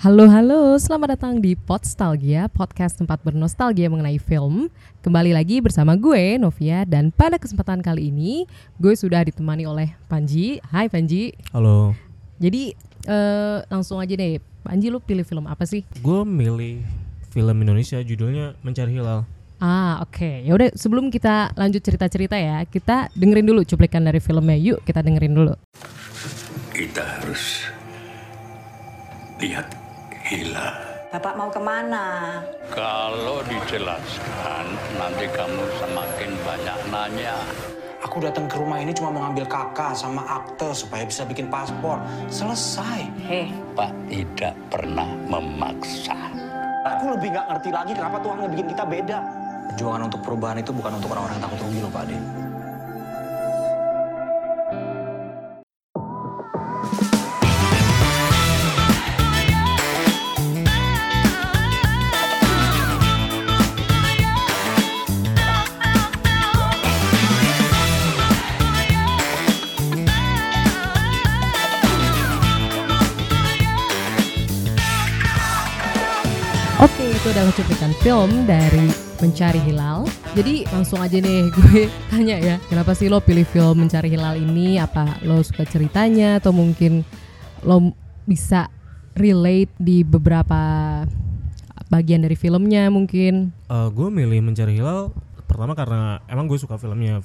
Halo, selamat datang di Podstalgia, podcast tempat bernostalgia mengenai film. Kembali lagi bersama gue, Novia, dan pada kesempatan kali ini gue sudah ditemani oleh Panji. Hai Panji. Halo. Jadi langsung aja deh, Panji, lu pilih film apa sih? Gue milih film Indonesia, judulnya Mencari Hilal. Ah, oke. Ya udah, sebelum kita lanjut cerita-cerita ya, kita dengerin dulu cuplikan dari filmnya. Yuk, kita dengerin dulu. Kita harus lihat hilal. Bapak mau kemana? Kalau dijelaskan, nanti kamu semakin banyak nanya. Aku datang ke rumah ini cuma mau ngambil kakak sama akte supaya bisa bikin paspor. Selesai. Pak tidak pernah memaksa. Aku lebih nggak ngerti lagi kenapa Tuhan ngebikin kita beda. Perjuangan untuk perubahan itu bukan untuk orang-orang yang takut rugi loh, Pak Ade. Itu adalah cuplikan film dari Mencari Hilal. Jadi langsung aja nih gue tanya ya, kenapa sih lo pilih film Mencari Hilal ini? Apa lo suka ceritanya atau mungkin lo bisa relate di beberapa bagian dari filmnya mungkin? Gue milih Mencari Hilal pertama karena emang gue suka filmnya.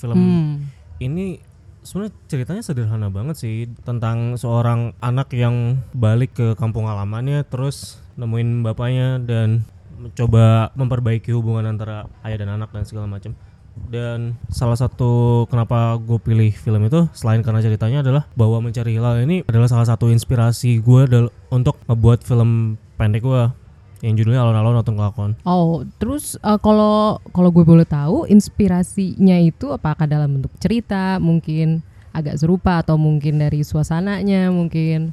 Ini sebenarnya ceritanya sederhana banget sih, tentang seorang anak yang balik ke kampung halamannya terus nemuin bapaknya dan coba memperbaiki hubungan antara ayah dan anak dan segala macam. Dan salah satu kenapa gue pilih film itu selain karena ceritanya adalah bahwa Mencari Hilal ini adalah salah satu inspirasi gue untuk ngebuat film pendek gue yang judulnya Alon-Alon Otong Kelakon. Oh, terus kalau gue boleh tahu, inspirasinya itu apakah dalam bentuk cerita mungkin agak serupa atau mungkin dari suasananya mungkin?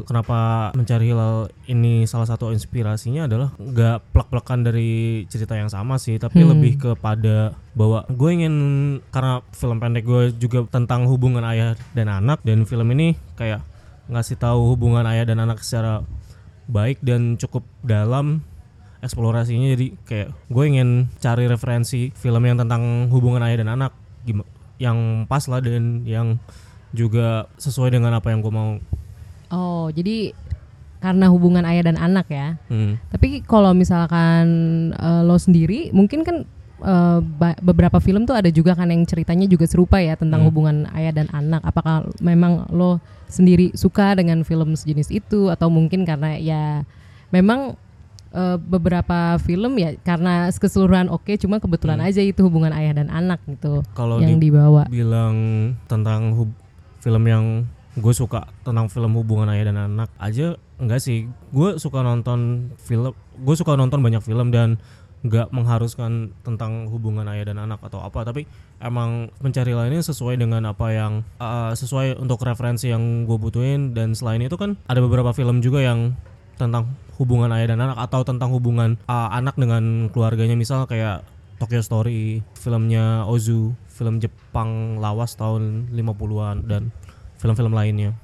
Kenapa Mencari Hilal ini salah satu inspirasinya adalah gak plek-plekan dari cerita yang sama sih, tapi lebih kepada bahwa gue ingin, karena film pendek gue juga tentang hubungan ayah dan anak, dan film ini kayak ngasih tahu hubungan ayah dan anak secara baik dan cukup dalam eksplorasinya. Jadi kayak gue ingin cari referensi film yang tentang hubungan ayah dan anak yang pas lah dan yang juga sesuai dengan apa yang gue mau. Oh, jadi karena hubungan ayah dan anak ya. Tapi kalau misalkan lo sendiri mungkin kan beberapa film tuh ada juga kan yang ceritanya juga serupa ya tentang hubungan ayah dan anak. Apakah memang lo sendiri suka dengan film sejenis itu atau mungkin karena ya memang beberapa film ya karena keseluruhan oke, cuma kebetulan aja itu hubungan ayah dan anak gitu kalo yang dibawa. Kalau bilang tentang film yang gue suka tentang film hubungan ayah dan anak aja enggak sih. Gue suka nonton banyak film dan enggak mengharuskan tentang hubungan ayah dan anak atau apa, tapi emang Mencari Hilal ini sesuai dengan apa yang sesuai untuk referensi yang gue butuhin. Dan selain itu kan ada beberapa film juga yang tentang hubungan ayah dan anak atau tentang hubungan anak dengan keluarganya, misal kayak Tokyo Story, filmnya Ozu, film Jepang lawas tahun 50-an dan film-film lainnya.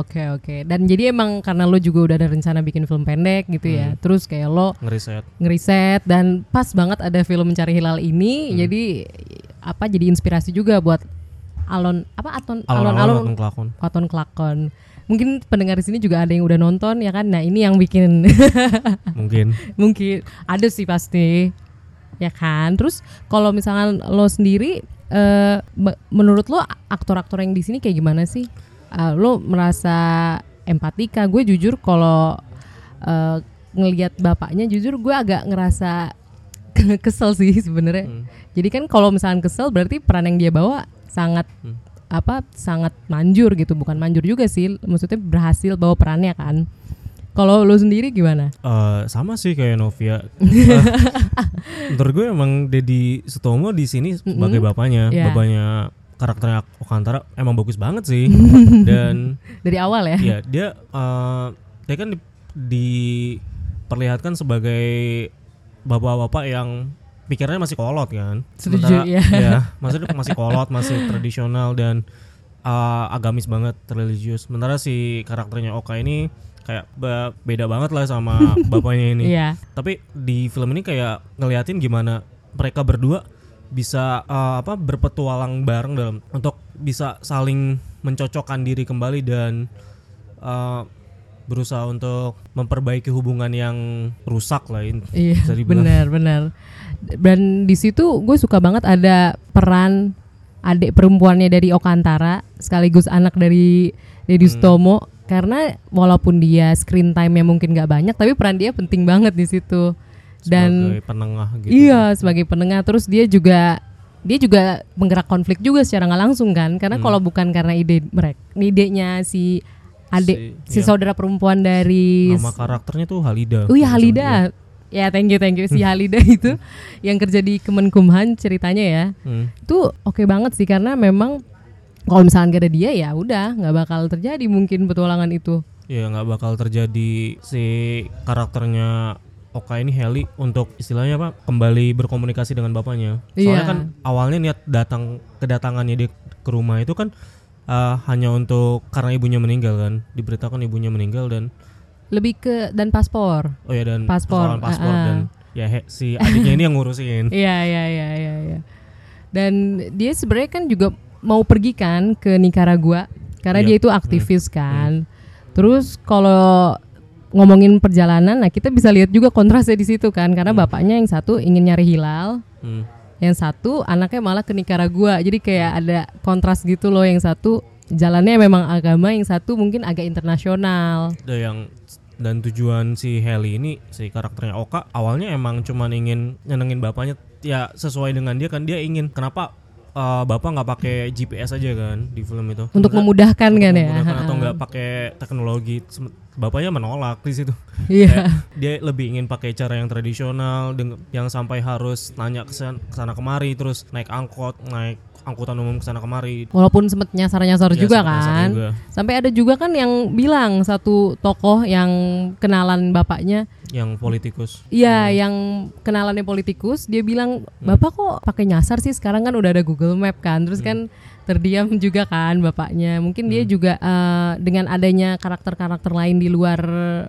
Oke. Dan jadi emang karena lo juga udah ada rencana bikin film pendek gitu ya. Terus kayak lo ngeriset dan pas banget ada film Mencari Hilal ini, jadi inspirasi juga buat Alon-Alon Kelakon. Mungkin pendengar di sini juga ada yang udah nonton ya kan. Nah, ini yang bikin mungkin ada sih pasti. Ya kan? Terus kalau misalkan lo sendiri menurut lo aktor-aktor yang di sini kayak gimana sih? Lo merasa empatika? Gue jujur kalau ngelihat bapaknya jujur gue agak ngerasa kesel sih sebenarnya. Jadi kan kalau misalkan kesel berarti peran yang dia bawa sangat sangat manjur gitu, bukan manjur juga sih, maksudnya berhasil bawa perannya kan. Kalau lo sendiri gimana? Sama sih kayak Novia. Menurut gue emang Deddy Sutomo di sini sebagai bapaknya, karakternya Oka Antara emang bagus banget sih. Dan dari awal ya. Iya, dia kan diperlihatkan sebagai bapak-bapak yang pikirannya masih kolot kan. Sementara ya masih kolot, masih tradisional dan agamis banget, religius. Sementara si karakternya Oka ini kayak beda banget lah sama bapaknya ini. Yeah. Tapi di film ini kayak ngeliatin gimana mereka berdua bisa berpetualang bareng dalam untuk bisa saling mencocokkan diri kembali dan berusaha untuk memperbaiki hubungan yang rusak lah ini. Iya, benar. Dan di situ gue suka banget ada peran adik perempuannya dari Okantara sekaligus anak dari Deddy Sutomo, karena walaupun dia screen time-nya mungkin nggak banyak, tapi peran dia penting banget di situ. Dan sebagai penengah gitu. Iya, sebagai penengah. Terus dia juga menggerak konflik juga secara nggak langsung kan, karena kalau bukan karena ide mereka, idenya si adik si saudara perempuan dari nama karakternya tuh Halida. Oh iya, Halida. Ya, thank you si Halida itu yang kerja di Kemenkumhan ceritanya ya. Itu oke banget sih, karena memang kalau misalkan gak ada dia ya udah enggak bakal terjadi mungkin petualangan itu. Ya enggak bakal terjadi si karakternya Oka ini, Heli, untuk istilahnya apa? Kembali berkomunikasi dengan bapaknya. Soalnya kan awalnya niat kedatangannya dia ke rumah itu kan hanya untuk karena ibunya meninggal kan. Diberitakan ibunya meninggal dan lebih ke dan paspor. Oh ya, dan paspor dan ya si adiknya ini yang ngurusin. Iya. Dan dia sebenarnya kan juga mau pergi kan ke Nicaragua karena dia itu aktivis kan. Terus kalau ngomongin perjalanan, nah kita bisa lihat juga kontrasnya di situ kan, karena bapaknya yang satu ingin nyari hilal. Yang satu anaknya malah ke Nicaragua. Jadi kayak ada kontras gitu loh, yang satu jalannya memang agama, yang satu mungkin agak internasional. Dan tujuan si Heli ini, si karakternya Oka, awalnya emang cuman ingin nyenengin bapaknya. Ya sesuai dengan dia kan, dia ingin kenapa bapak nggak pakai GPS aja kan di film itu. Untuk memudahkan kan ya. Atau nggak pakai teknologi. Bapaknya menolak di situ. Iya. Dia lebih ingin pakai cara yang tradisional, yang sampai harus nanya kesana kemari, terus naik angkot, naik angkutan umum kesana kemari. Walaupun sempet nyasar-nyasar juga kan juga. Sampai ada juga kan yang bilang satu tokoh yang kenalan bapaknya, yang politikus. Iya, yang kenalannya politikus. Dia bilang, bapak kok pakai nyasar sih, sekarang kan udah ada Google Map kan. Terus kan terdiam juga kan bapaknya. Mungkin dia juga dengan adanya karakter-karakter lain di luar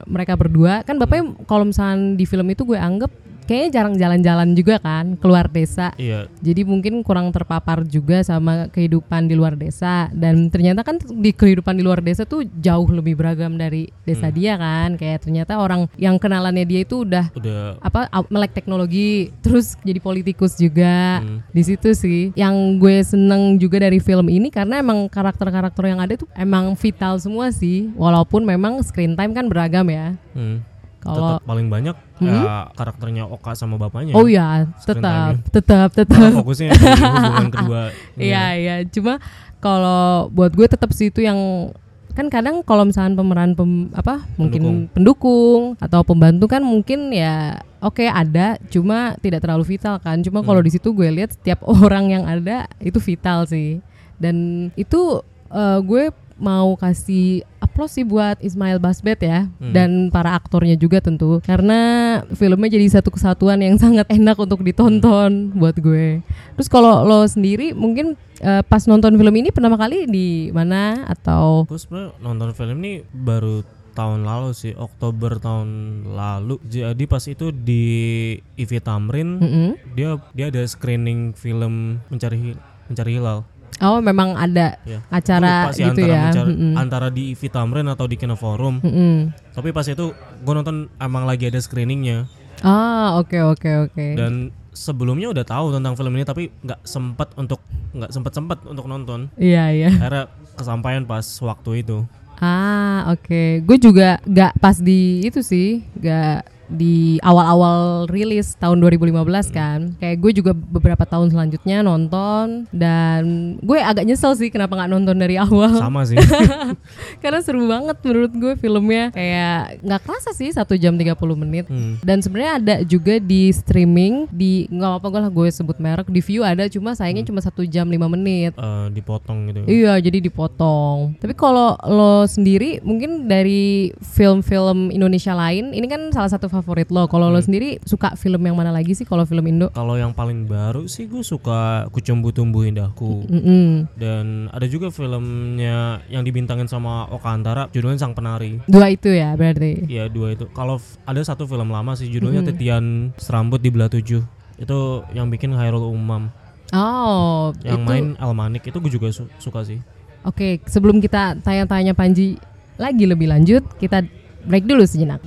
mereka berdua kan, bapaknya kalau misalnya di film itu gue anggap kayaknya jarang jalan-jalan juga kan, keluar desa. Iya. Jadi mungkin kurang terpapar juga sama kehidupan di luar desa. Dan ternyata kan di kehidupan di luar desa tuh jauh lebih beragam dari desa dia kan. Kayak ternyata orang yang kenalannya dia itu udah melek teknologi, terus jadi politikus juga. Di situ sih yang gue seneng juga dari film ini, karena emang karakter-karakter yang ada tuh emang vital semua sih. Walaupun memang screen time kan beragam ya. Tetap paling banyak karakternya Oka sama bapaknya. Oh iya, tetap. Fokusnya di hubungan kedua. Iya. Cuma kalau buat gue tetap sih itu yang kan kadang kalau misalkan pemeran mungkin pendukung atau pembantu kan mungkin ya oke ada, cuma tidak terlalu vital kan. Cuma kalau di situ gue lihat setiap orang yang ada itu vital sih. Dan itu gue mau kasih aplaus sih buat Ismail Basbet ya, dan para aktornya juga tentu, karena filmnya jadi satu kesatuan yang sangat enak untuk ditonton buat gue. Terus kalau lo sendiri mungkin pas nonton film ini pertama kali di mana atau? Gue sebenarnya nonton film ini baru tahun lalu sih, Oktober tahun lalu. Jadi pas itu di IV Tamrin dia ada screening film mencari hilal. Oh, memang ada acara gitu ya. Antara di IV Tamrin atau di Kinoforum. Tapi pas itu gue nonton emang lagi ada screeningnya. Ah, oke. Dan sebelumnya udah tahu tentang film ini, tapi nggak sempet untuk nonton. Iya. Karena kesampaian pas waktu itu. Ah, oke. Gue juga nggak pas di itu sih, nggak di awal-awal rilis tahun 2015 kan. Kayak gue juga beberapa tahun selanjutnya nonton, dan gue agak nyesel sih kenapa gak nonton dari awal. Sama sih. Karena seru banget menurut gue filmnya. Kayak gak kerasa sih 1 jam 30 menit. Dan sebenarnya ada juga di streaming, di gak apa-apa lah gue sebut merek, di View ada, cuma sayangnya cuma 1 jam 5 menit. Dipotong gitu. Iya, jadi dipotong. Tapi kalau lo sendiri mungkin dari film-film Indonesia lain, ini kan salah satu favorit lo. Kalau lo sendiri suka film yang mana lagi sih kalau film Indo? Kalau yang paling baru sih gue suka Kucumbu-Tumbuh Indahku. Dan ada juga filmnya yang dibintangin sama Oka Antara, judulnya Sang Penari. Dua itu ya berarti? Iya dua itu. Kalau ada satu film lama sih judulnya Titian Serambut di Belah Tujuh. Itu yang bikin Chairul Umam. Oh, yang itu main Almanik, itu gue juga suka sih. Oke, sebelum kita tanya-tanya Panji lagi lebih lanjut, kita break dulu sejenak.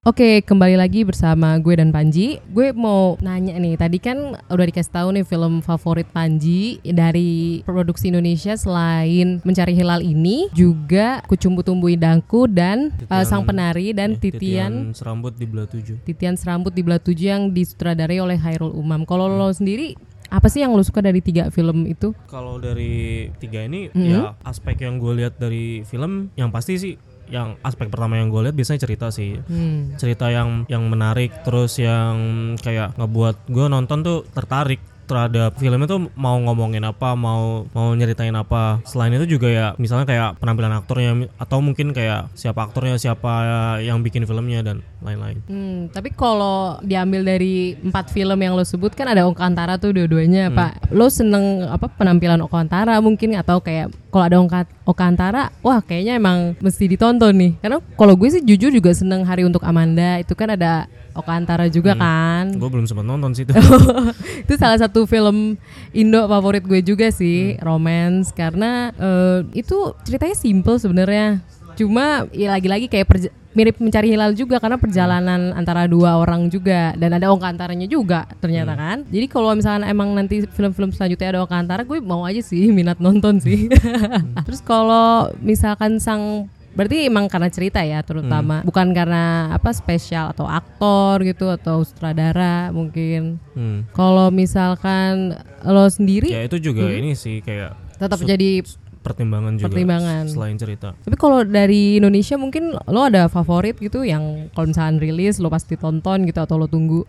Oke, kembali lagi bersama gue dan Panji. Gue mau nanya nih, tadi kan udah dikasih tahu nih film favorit Panji dari produksi Indonesia selain Mencari Hilal ini juga Kucumbu-Tumbuh Indahku dan Titian, Sang Penari dan Titian Serambut di Belah Tujuh. Titian Serambut di Belah Tujuh yang disutradarai oleh Chairul Umam. Kalau lo sendiri apa sih yang lo suka dari tiga film itu? Kalau dari tiga ini ya aspek yang gue lihat dari film yang pasti sih, yang aspek pertama yang gue lihat biasanya cerita sih, cerita yang menarik, terus yang kayak ngebuat gue nonton tuh tertarik terhadap filmnya tuh mau ngomongin apa, mau nyeritain apa. Selain itu juga ya misalnya kayak penampilan aktornya atau mungkin kayak siapa aktornya, siapa yang bikin filmnya dan lain-lain. Tapi kalau diambil dari 4 film yang lo sebut kan ada Oka Antara tuh dua-duanya, Pak. Lo seneng apa penampilan Oka Antara mungkin, atau kayak kalau ada Oka Antara, wah kayaknya emang mesti ditonton nih. Karena kalau gue sih jujur juga seneng Hari Untuk Amanda, itu kan ada Oka Antara juga kan. Gue belum sempat nonton sih itu. Itu salah satu film Indo favorit gue juga sih, romance, karena itu ceritanya simple sebenarnya. Cuma ya lagi-lagi kayak mirip Mencari Hilal juga, karena perjalanan antara dua orang juga, dan ada Oka Antaranya juga ternyata kan. Jadi kalau misalnya emang nanti film-film selanjutnya ada Oka Antara, gue mau aja sih, minat nonton sih. Terus kalau misalkan berarti emang karena cerita ya terutama, bukan karena apa spesial atau aktor gitu atau sutradara mungkin. Kalau misalkan lo sendiri ya itu juga ini sih kayak tetap jadi pertimbangan juga selain cerita. Tapi kalau dari Indonesia mungkin lo ada favorit gitu yang kalau misalkan rilis lo pasti tonton gitu atau lo tunggu?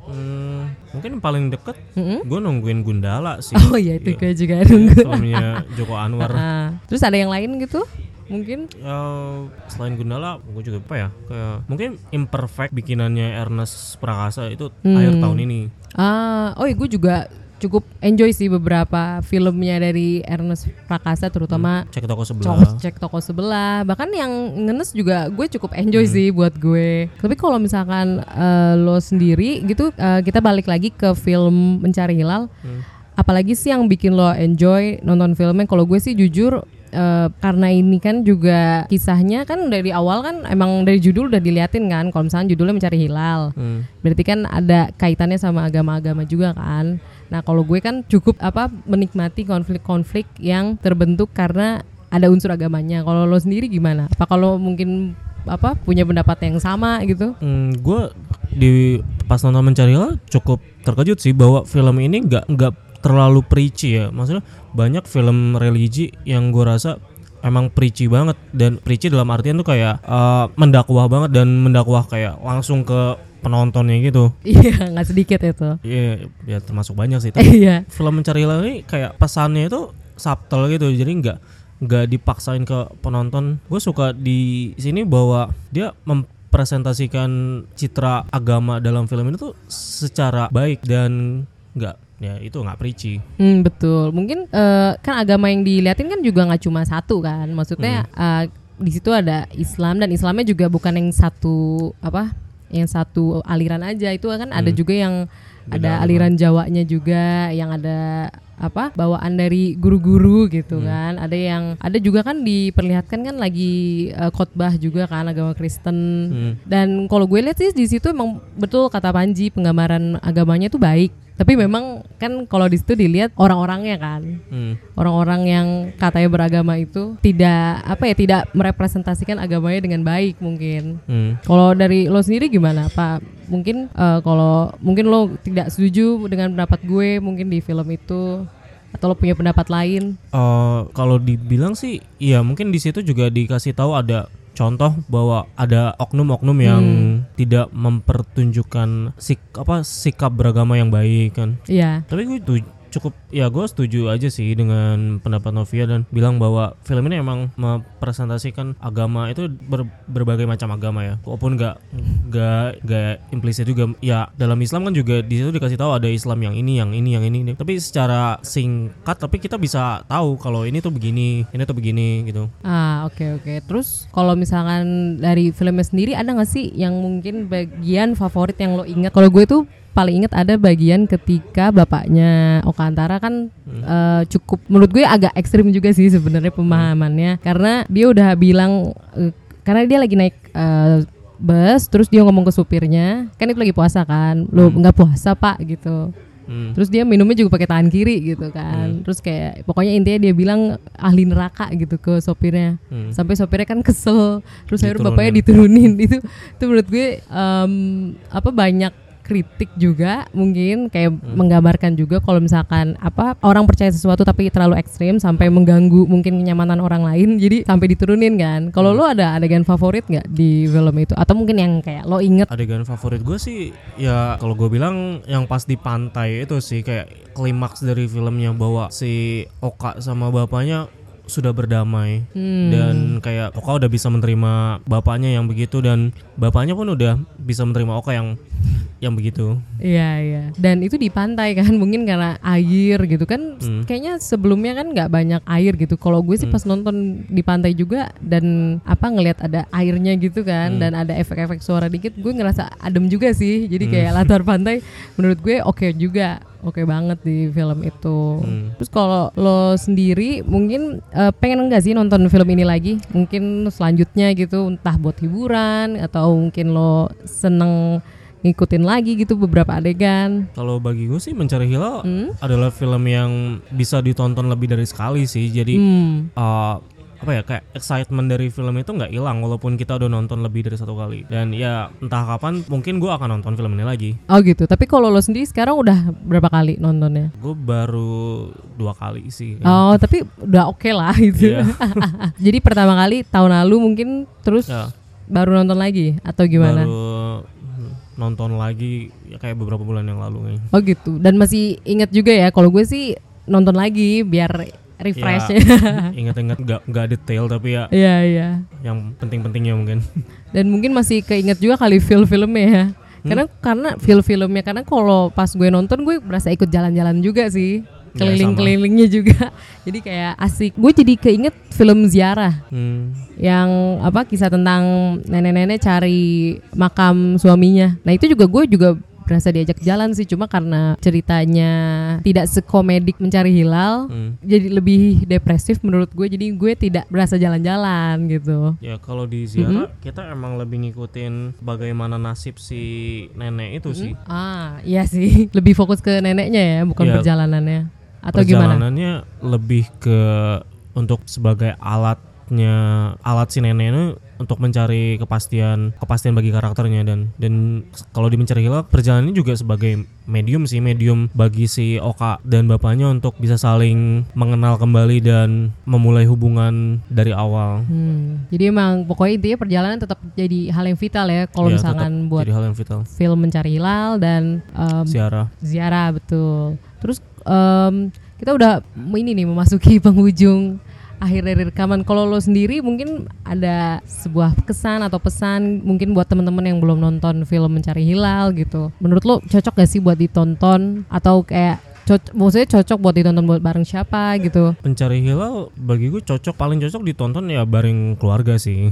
Mungkin paling deket gue nungguin Gundala sih. Oh iya itu ya. Gue juga nunggu. Suaminya Joko Anwar. Terus ada yang lain gitu? Mungkin selain Gundala gue juga apa ya, kayak mungkin Imperfect bikinannya Ernest Prakasa itu akhir tahun ini. Gue juga cukup enjoy sih beberapa filmnya dari Ernest Prakasa, terutama Cek Toko Sebelah. Bahkan yang Ngenes juga gue cukup enjoy sih buat gue. Tapi kalau misalkan lo sendiri gitu, kita balik lagi ke film Mencari Hilal, apalagi sih yang bikin lo enjoy nonton filmnya? Kalau gue sih jujur karena ini kan juga kisahnya kan dari awal kan emang dari judul udah diliatin kan, kalau misalnya judulnya Mencari Hilal berarti kan ada kaitannya sama agama-agama juga kan. Nah kalau gue kan cukup menikmati konflik-konflik yang terbentuk karena ada unsur agamanya. Kalau lo sendiri gimana? Apa kalau mungkin punya pendapat yang sama gitu? Gue di pas nonton Mencari Hilal cukup terkejut sih bahwa film ini nggak terlalu preachy ya, maksudnya banyak film religi yang gue rasa emang preachy banget, dan preachy dalam artian tuh kayak mendakwah banget dan mendakwah kayak langsung ke penontonnya gitu. Iya, nggak sedikit itu. Iya, ya termasuk banyak sih. Tapi film Mencari Hilal ini kayak pesannya itu subtle gitu, jadi nggak dipaksain ke penonton. Gue suka di sini bahwa dia mempresentasikan citra agama dalam film ini tuh secara baik dan nggak preachy. Betul. Mungkin kan agama yang diliatin kan juga nggak cuma satu kan, maksudnya di situ ada Islam, dan Islamnya juga bukan yang satu aliran aja, itu kan ada juga yang ada aliran Jawanya juga, yang ada bawaan dari guru-guru gitu kan. Ada juga kan diperlihatkan kan lagi khotbah juga kan agama Kristen. Dan kalau gue lihat sih di situ emang betul kata Panji, penggambaran agamanya tuh baik. Tapi memang kan kalau di situ dilihat orang-orangnya kan. Orang-orang yang katanya beragama itu tidak merepresentasikan agamanya dengan baik mungkin. Kalau dari lo sendiri gimana, Pak? Mungkin kalau mungkin lo tidak setuju dengan pendapat gue mungkin di film itu, atau lo punya pendapat lain? Kalau dibilang sih, ya mungkin di situ juga dikasih tahu ada contoh bahwa ada oknum-oknum yang tidak mempertunjukkan sikap beragama yang baik kan. Iya. Tapi gue itu cukup, ya gue setuju aja sih dengan pendapat Novia dan bilang bahwa film ini emang mempresentasikan agama itu berbagai macam agama ya, walaupun nggak implisit juga ya. Dalam Islam kan juga di situ dikasih tahu ada Islam yang ini, yang ini, yang ini, tapi secara singkat tapi kita bisa tahu kalau ini tuh begini, ini tuh begini gitu. Oke. Terus kalau misalkan dari filmnya sendiri ada nggak sih yang mungkin bagian favorit yang lo ingat? Kalau gue tuh paling ingat ada bagian ketika bapaknya Oka Antara kan cukup menurut gue agak ekstrim juga sih sebenarnya pemahamannya, karena dia udah bilang karena dia lagi naik bus, terus dia ngomong ke supirnya kan itu lagi puasa kan, lo nggak puasa pak gitu. Terus dia minumnya juga pakai tangan kiri gitu kan. Terus kayak pokoknya intinya dia bilang ahli neraka gitu ke sopirnya. Sampai sopirnya kan kesel, terus akhirnya bapaknya diturunin. Itu menurut gue banyak kritik juga mungkin kayak menggambarkan juga kalau misalkan orang percaya sesuatu tapi terlalu ekstrim sampai mengganggu mungkin kenyamanan orang lain, jadi sampai diturunin kan. Kalau lo ada adegan favorit nggak di film itu, atau mungkin yang kayak lo inget? Adegan favorit gue sih ya kalau gue bilang yang pas di pantai itu sih, kayak klimaks dari filmnya bahwa si Oka sama bapaknya sudah berdamai dan kayak Oka udah bisa menerima bapaknya yang begitu dan bapaknya pun udah bisa menerima Oka yang begitu. Iya. Dan itu di pantai kan, mungkin karena air gitu kan. Kayaknya sebelumnya kan nggak banyak air gitu. Kalau gue sih pas nonton di pantai juga dan ngelihat ada airnya gitu kan dan ada efek-efek suara dikit, gue ngerasa adem juga sih. Jadi kayak latar pantai menurut gue oke juga. Oke banget di film itu. Terus kalau lo sendiri mungkin pengen enggak sih nonton film ini lagi? Mungkin selanjutnya gitu, entah buat hiburan atau mungkin lo seneng ngikutin lagi gitu beberapa adegan. Kalau bagi gue sih Mencari Hilal adalah film yang bisa ditonton lebih dari sekali sih. Jadi kayak excitement dari film itu nggak hilang walaupun kita udah nonton lebih dari satu kali. Dan ya entah kapan mungkin gue akan nonton film ini lagi. Oh gitu. Tapi kalau lo sendiri sekarang udah berapa kali nontonnya? Gue baru 2 kali sih. Oh tapi udah oke lah gitu. Yeah. Jadi pertama kali tahun lalu mungkin, terus baru nonton lagi atau gimana? Baru nonton lagi ya, kayak beberapa bulan yang lalu kayaknya. Oh gitu. Dan masih ingat juga ya? Kalau gue sih nonton lagi biar refresh ya, ingat-ingat nggak detail tapi ya yang penting-pentingnya mungkin. Dan mungkin masih keinget juga kali film-filmnya ya, karena film-filmnya, karena kalau pas gue nonton gue berasa ikut jalan-jalan juga sih, keliling-kelilingnya juga. Jadi kayak asik. Gue jadi keinget film Ziarah yang kisah tentang nenek-nenek cari makam suaminya. Nah itu juga gue berasa diajak jalan sih, cuma karena ceritanya tidak sekomedik Mencari Hilal, jadi lebih depresif menurut gue, jadi gue tidak berasa jalan-jalan gitu. Ya kalau di Ziarah kita emang lebih ngikutin bagaimana nasib si nenek itu sih. Iya sih, lebih fokus ke neneknya ya, bukan perjalanannya atau gimana? Perjalanannya lebih ke untuk sebagai alat si nenek ini untuk mencari kepastian bagi karakternya. Dan kalau di Mencari Hilal perjalanannya juga sebagai medium bagi si Oka dan bapaknya untuk bisa saling mengenal kembali dan memulai hubungan dari awal. Jadi emang pokoknya intinya perjalanan tetap jadi hal yang vital ya kalau misalkan buat film Mencari Hilal dan Ziarah betul. Terus kita udah ini nih memasuki penghujung akhir dari rekaman. Kalau lo sendiri mungkin ada sebuah kesan atau pesan mungkin buat teman-teman yang belum nonton film Mencari Hilal gitu. Menurut lo cocok gak sih buat ditonton, atau kayak maksudnya cocok buat ditonton buat bareng siapa gitu? Mencari Hilal bagi gue paling cocok ditonton ya bareng keluarga sih.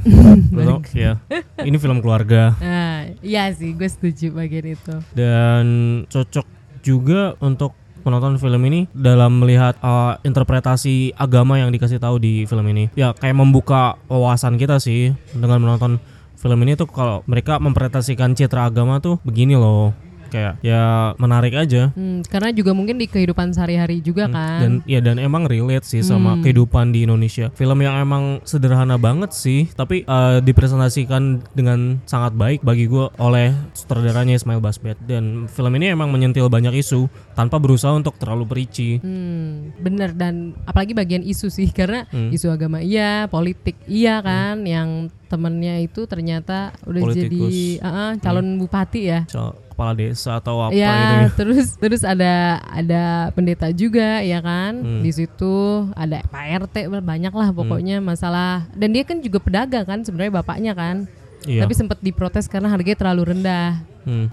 Betul ya. Ini film keluarga. Nah, iya sih, gue setuju bagian itu. Dan cocok juga untuk penonton film ini dalam melihat interpretasi agama yang dikasih tahu di film ini. Ya kayak membuka wawasan kita sih dengan menonton film ini tuh, kalau mereka mempresentasikan citra agama tuh begini loh. kayak ya menarik aja. Karena juga mungkin di kehidupan sehari-hari juga kan. Dan emang relate sih sama kehidupan di Indonesia. Film yang emang sederhana banget sih, tapi dipresentasikan dengan sangat baik bagi gue oleh sutradaranya Ismail Basbet. Dan film ini emang menyentil banyak isu tanpa berusaha untuk terlalu perinci. Bener, dan apalagi bagian isu sih, karena isu agama iya, politik iya kan, yang temennya itu ternyata udah politikus, jadi calon bupati ya, kepala desa atau apa ya, gitu. Terus ada pendeta juga ya kan. Di situ ada Pak RT, banyak lah pokoknya masalah. Dan dia kan juga pedagang kan sebenarnya bapaknya kan. Iya. Tapi sempat diprotes karena harganya terlalu rendah.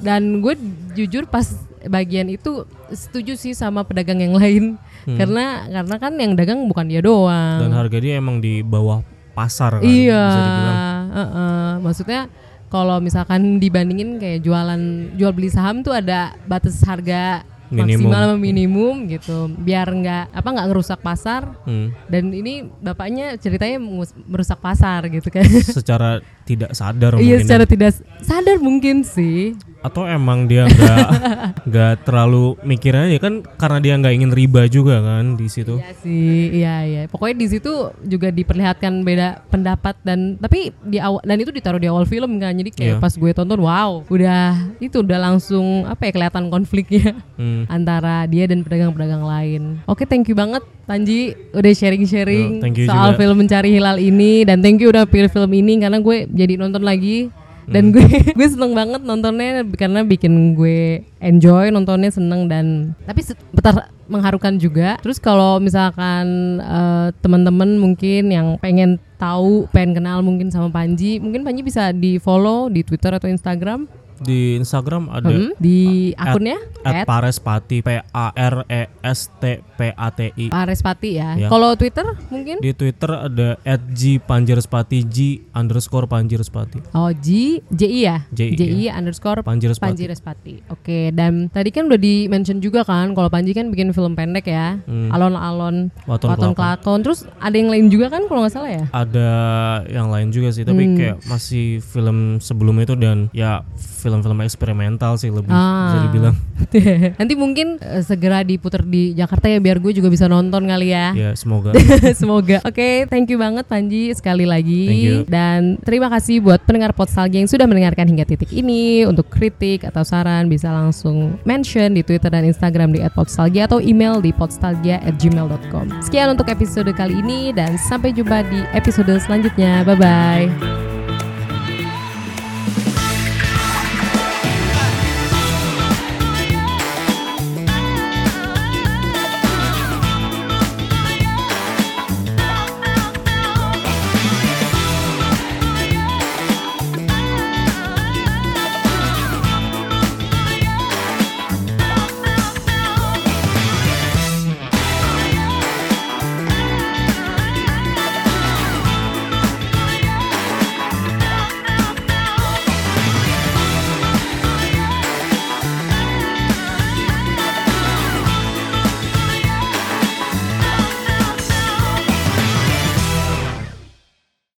Dan gue jujur pas bagian itu setuju sih sama pedagang yang lain. Karena kan yang dagang bukan dia doang. Dan harga dia emang di bawah pasar kan. Iya. Bisa dibilang. Maksudnya kalau misalkan dibandingin kayak jual beli saham tuh ada batas harga maksimal sama minimum gitu, biar nggak ngerusak pasar. Dan ini bapaknya ceritanya merusak pasar gitu kan. Secara tidak sadar. Iya, secara tidak sadar mungkin sih. Atau emang dia nggak terlalu mikirnya ya kan, karena dia nggak ingin riba juga kan di situ. Iya sih, iya. Pokoknya di situ juga diperlihatkan beda pendapat, dan tapi dan itu ditaruh di awal film kan. Jadi kayak pas gue tonton, wow, udah langsung kelihatan konfliknya antara dia dan pedagang-pedagang lain. Oke, thank you banget Panji udah sharing-sharing soal juga film Mencari Hilal ini, dan thank you udah pilih film ini karena gue jadi nonton lagi. Dan gue seneng banget nontonnya karena bikin gue enjoy nontonnya, seneng, dan tapi mengharukan juga. Terus kalau misalkan teman-teman mungkin yang pengen tahu, pengen kenal mungkin sama Panji, mungkin Panji bisa di follow di Twitter atau Instagram. Di Instagram ada di akunnya @ Parespati, PARESTPATI, Parespati ya. Kalau Twitter mungkin di Twitter ada @ @gpanjirspati, g_panjirspati. Oh, JI ya, JI _panjirspati. Oke, dan tadi kan udah di mention juga kan kalau Panji kan bikin film pendek ya, Alon-alon Waton Klaton. Terus ada yang lain juga kan kalau nggak salah ya, ada yang lain juga sih tapi kayak masih film sebelum itu, dan ya film-film eksperimental sih lebih bisa dibilang. Nanti mungkin segera diputar di Jakarta ya, biar gue juga bisa nonton kali ya. Ya, semoga. Semoga. Oke, thank you banget Panji sekali lagi. Thank you. Dan terima kasih buat pendengar Podsalgia yang sudah mendengarkan hingga titik ini. Untuk kritik atau saran bisa langsung mention di Twitter dan Instagram di @podsalgia atau email di podstalgia@gmail.com. Sekian untuk episode kali ini dan sampai jumpa di episode selanjutnya. Bye-bye.